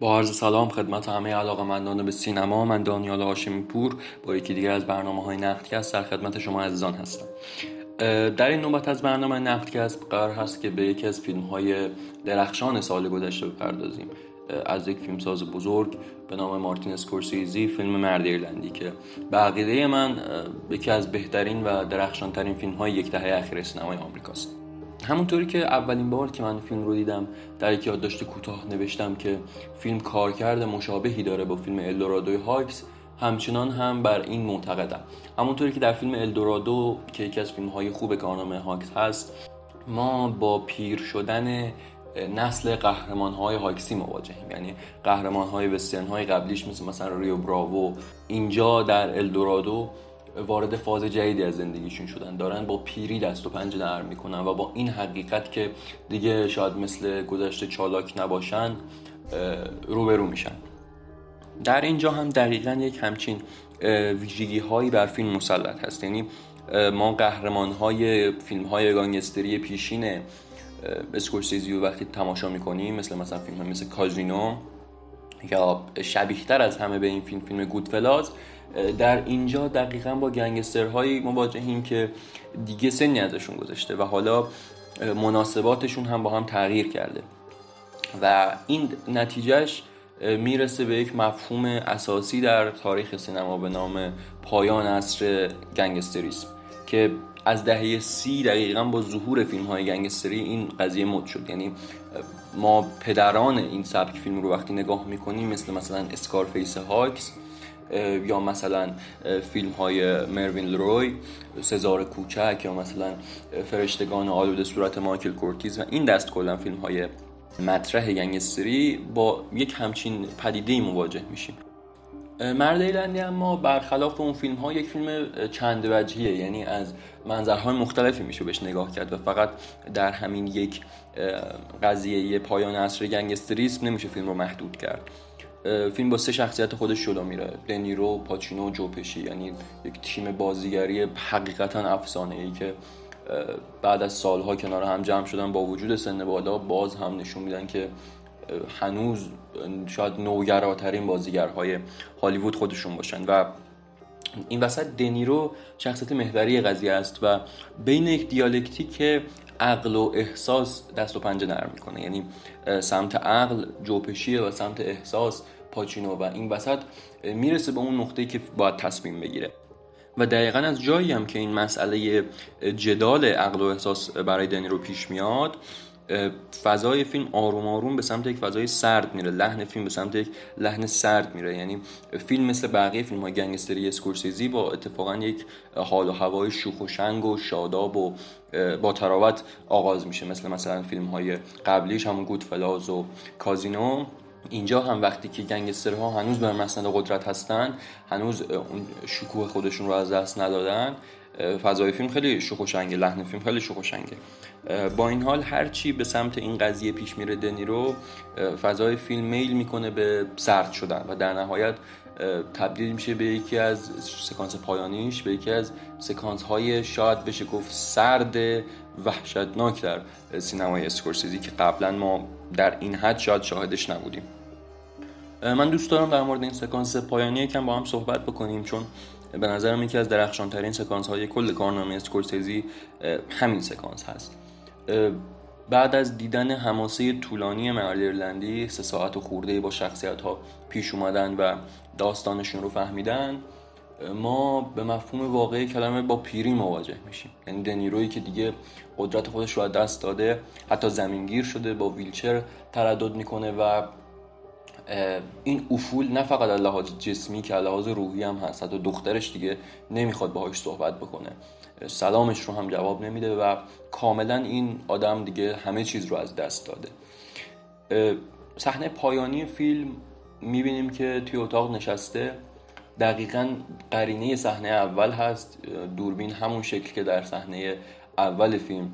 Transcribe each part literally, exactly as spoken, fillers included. با عرض سلام خدمت همه علاقه‌مندان به سینما، من دانیال آشمی پور با یکی دیگر از برنامه‌های نقدکست در خدمت شما عزیزان هستم. در این نوبت از برنامه نقدکست قرار هست که به یکی از فیلم‌های درخشان سال گذشته بپردازیم، از یک فیلمساز بزرگ به نام مارتین اسکورسیزی، فیلم مرد ایرلندی که به عقیده من یکی از بهترین و درخشان‌ترین فیلم‌های یک دهه اخیر سینمای آمریکاست. همونطوری که اولین بار که من فیلم رو دیدم در یک یادداشت کوتاه نوشتم که فیلم کارکرد مشابهی داره با فیلم الدورادوی هاکس، همچنان هم بر این معتقدم. همونطوری که در فیلم الدورادو که یکی از فیلم‌های خوب کارنامه هاکس هست، ما با پیر شدن نسل قهرمان‌های هاکسی مواجهیم، یعنی قهرمان‌های وسترن‌های قبلیش مثل مثلا ریو براو اینجا در الدورادو وارد فاز جدیدی از زندگیشون شدن، دارن با پیری دست و پنجه نرم میکنن و با این حقیقت که دیگه شاید مثل گذشته چالاک نباشن روبرو میشن. در اینجا هم دقیقاً یک همچین ویژگی هایی بر فیلم مسلط هست، یعنی ما قهرمان های فیلم های گانگستری پیشین اسکورسیزی رو وقتی تماشا میکنیم، مثل مثلا فیلم های مثل کازینو یا شبیه‌تر از همه به این فیلم فیلم گودفلاز، در اینجا دقیقاً با گنگسترهایی مواجهیم که دیگه سنی ازشون گذشته و حالا مناسباتشون هم با هم تغییر کرده و این نتیجهش میرسه به یک مفهوم اساسی در تاریخ سینما به نام پایان عصر گنگستریسم که از دهه سی دقیقاً با ظهور فیلم‌های گنگستری این قضیه مد شد. یعنی ما پدران این سبک فیلم رو وقتی نگاه می‌کنیم مثل مثلا اسکارفیس هاکس یا مثلا فیلم‌های مروین لروی، سزار کوچک یا مثلا فرشتگان آلوده صورت مایکل کوتیز و این دست کلا فیلم‌های مطرح گنگستری با یک همچین پدیده‌ای مواجه میشیم. مرد ایرلندی اما برخلاف اون فیلم ها یک فیلم چند وجهیه، یعنی از منظرهای مختلفی میشه بهش نگاه کرد و فقط در همین یک قضیه پایان عصر گنگستریسم نمیشه فیلم رو محدود کرد. فیلم با سه شخصیت خودش جلو میره، دنیرو، پاچینو و جوپشی، یعنی یک تیم بازیگری حقیقتا افسانه‌ای که بعد از سالها کنار هم جمع شدن با وجود سن بالا باز هم نشون میدن که هنوز شاید نوگراترین بازیگرهای هالیوود خودشون باشن و این وسط دنیرو شخصیت محوری قضیه است و بین یک دیالکتیک که عقل و احساس دست و پنجه نرم میکنه، یعنی سمت عقل جوپشیه و سمت احساس پاچینو و این وسط میرسه به اون نقطه‌ای که باید تصمیم بگیره و دقیقاً از جایی هم که این مسئله جدال عقل و احساس برای دنیرو پیش میاد، فضای فیلم آروم آروم به سمت یک فضای سرد میره، لحن فیلم به سمت یک لحن سرد میره. یعنی فیلم مثل بقیه فیلم‌های گنگستری اسکورسیزی با اتفاقا یک حال و هوای شوخ و شنگ و شاداب و با تراوت آغاز میشه، مثل مثلا فیلم‌های قبلیش همون گودفلاز و کازینو. اینجا هم وقتی که گنگسترها هنوز بر مسند قدرت هستن، هنوز اون شکوه خودشون رو از دست ندادن، فضای فیلم خیلی شوخ و شنگه، لحن فیلم خیلی شوخ و شنگه. با این حال هرچی به سمت این قضیه پیش میره دنیرو، فضای فیلم میل میکنه به سرد شدن و در نهایت تبدیل میشه به یکی از سکانس پایانیش، به یکی از سکانس های شاید بشه گفت سرد وحشتناک در سینمای اسکورسیزی که قبلا ما در این حد شاید شاهدش نبودیم. من دوست دارم در مورد این سکانس پایانی یکم با هم صحبت بکنیم چون به نظرم یکی از درخشان ترین سکانس های کل کارنامه اسکورسیزی همین سکانس هست. بعد از دیدن حماسه طولانی مرد ایرلندی، سه ساعت خورده با شخصیت ها پیش اومدن و داستانشون رو فهمیدن، ما به مفهوم واقعی کلمه با پیری مواجه میشیم. یعنی دنیرویی که دیگه قدرت خودش رو از دست داده، حتی زمینگیر شده، با ویلچر تردد میکنه و این افول نه فقط از لحاظ جسمی که از لحاظ روحی هم هست، حتی دخترش دیگه نمیخواد باهاش صحبت بکنه، سلامش رو هم جواب نمیده و کاملا این آدم دیگه همه چیز رو از دست داده. صحنه پایانی فیلم میبینیم که توی اتاق نشسته، دقیقاً قرینه صحنه اول هست، دوربین همون شکل که در صحنه اول فیلم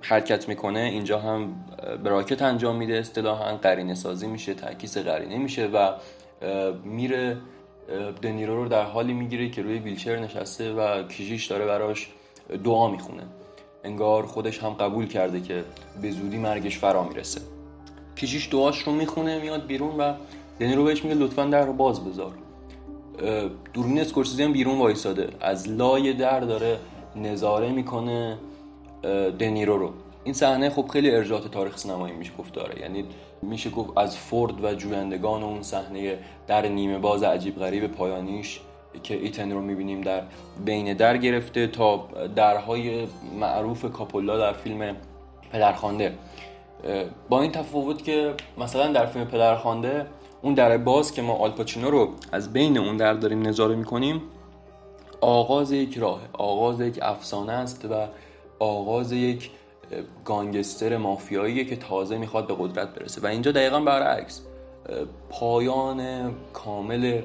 حرکت میکنه اینجا هم براکت انجام میده، اصطلاحاً قرینه سازی میشه، تعکیس قرینه میشه و میره دنیرو رو در حالی میگیره که روی ویلچر نشسته و کشیش داره براش دعا میخونه، انگار خودش هم قبول کرده که به زودی مرگش فرا میرسه. کشیش دعاش رو میخونه میاد بیرون و دنیرو بهش میگه لطفاً در رو باز بذار. دوربین اسکورسیزی هم بیرون وایساده، از لای در داره نظاره میکنه دنیرو رو. این صحنه خب خیلی ارجاعات تاریخ سینمایی میشه گفت داره، یعنی میشه گفت از فورد و جویندگان اون صحنه در نیمه باز عجیب غریب پایانیش که ایتن رو میبینیم در بین در گرفته تا درهای معروف کاپولا در فیلم پدرخوانده، با این تفاوت که مثلا در فیلم پدرخوانده اون در باز که ما آلپاچینو رو از بین اون در داریم نظاره میکنیم آغاز یک راه، آغاز یک افسانه است و آغاز یک گانگستر مافیاییه که تازه میخواد به قدرت برسه و اینجا دقیقاً برعکس، پایان کامل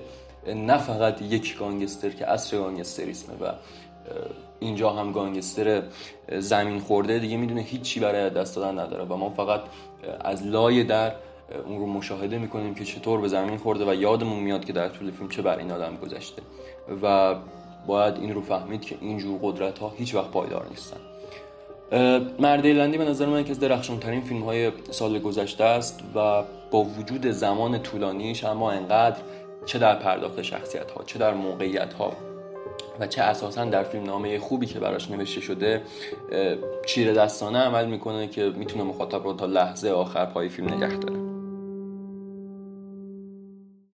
نه فقط یک گانگستر که عصر گانگستریسمه و اینجا هم گانگستر زمین خورده دیگه میدونه هیچی برای دست دادن نداره و ما فقط از لای در اون رو مشاهده میکنیم که چطور به زمین خورده و یادمون میاد که در طول فیلم چه بر این آدم گذشته و باید این رو فهمید که اینجور قدرت ها هیچ وقت پایدار نیستن. مرد ایرلندی به نظر من یکی از درخشان‌ترین فیلم‌های سال گذشته است و با وجود زمان طولانیش اما انقدر چه در پرداخت شخصیت‌ها، چه در موقعیت‌ها و چه اساساً در فیلمنامه خوبی که براش نوشته شده چیره دستانه عمل می‌کنه که می‌تونه مخاطب رو تا لحظه آخر پای فیلم نگه داره.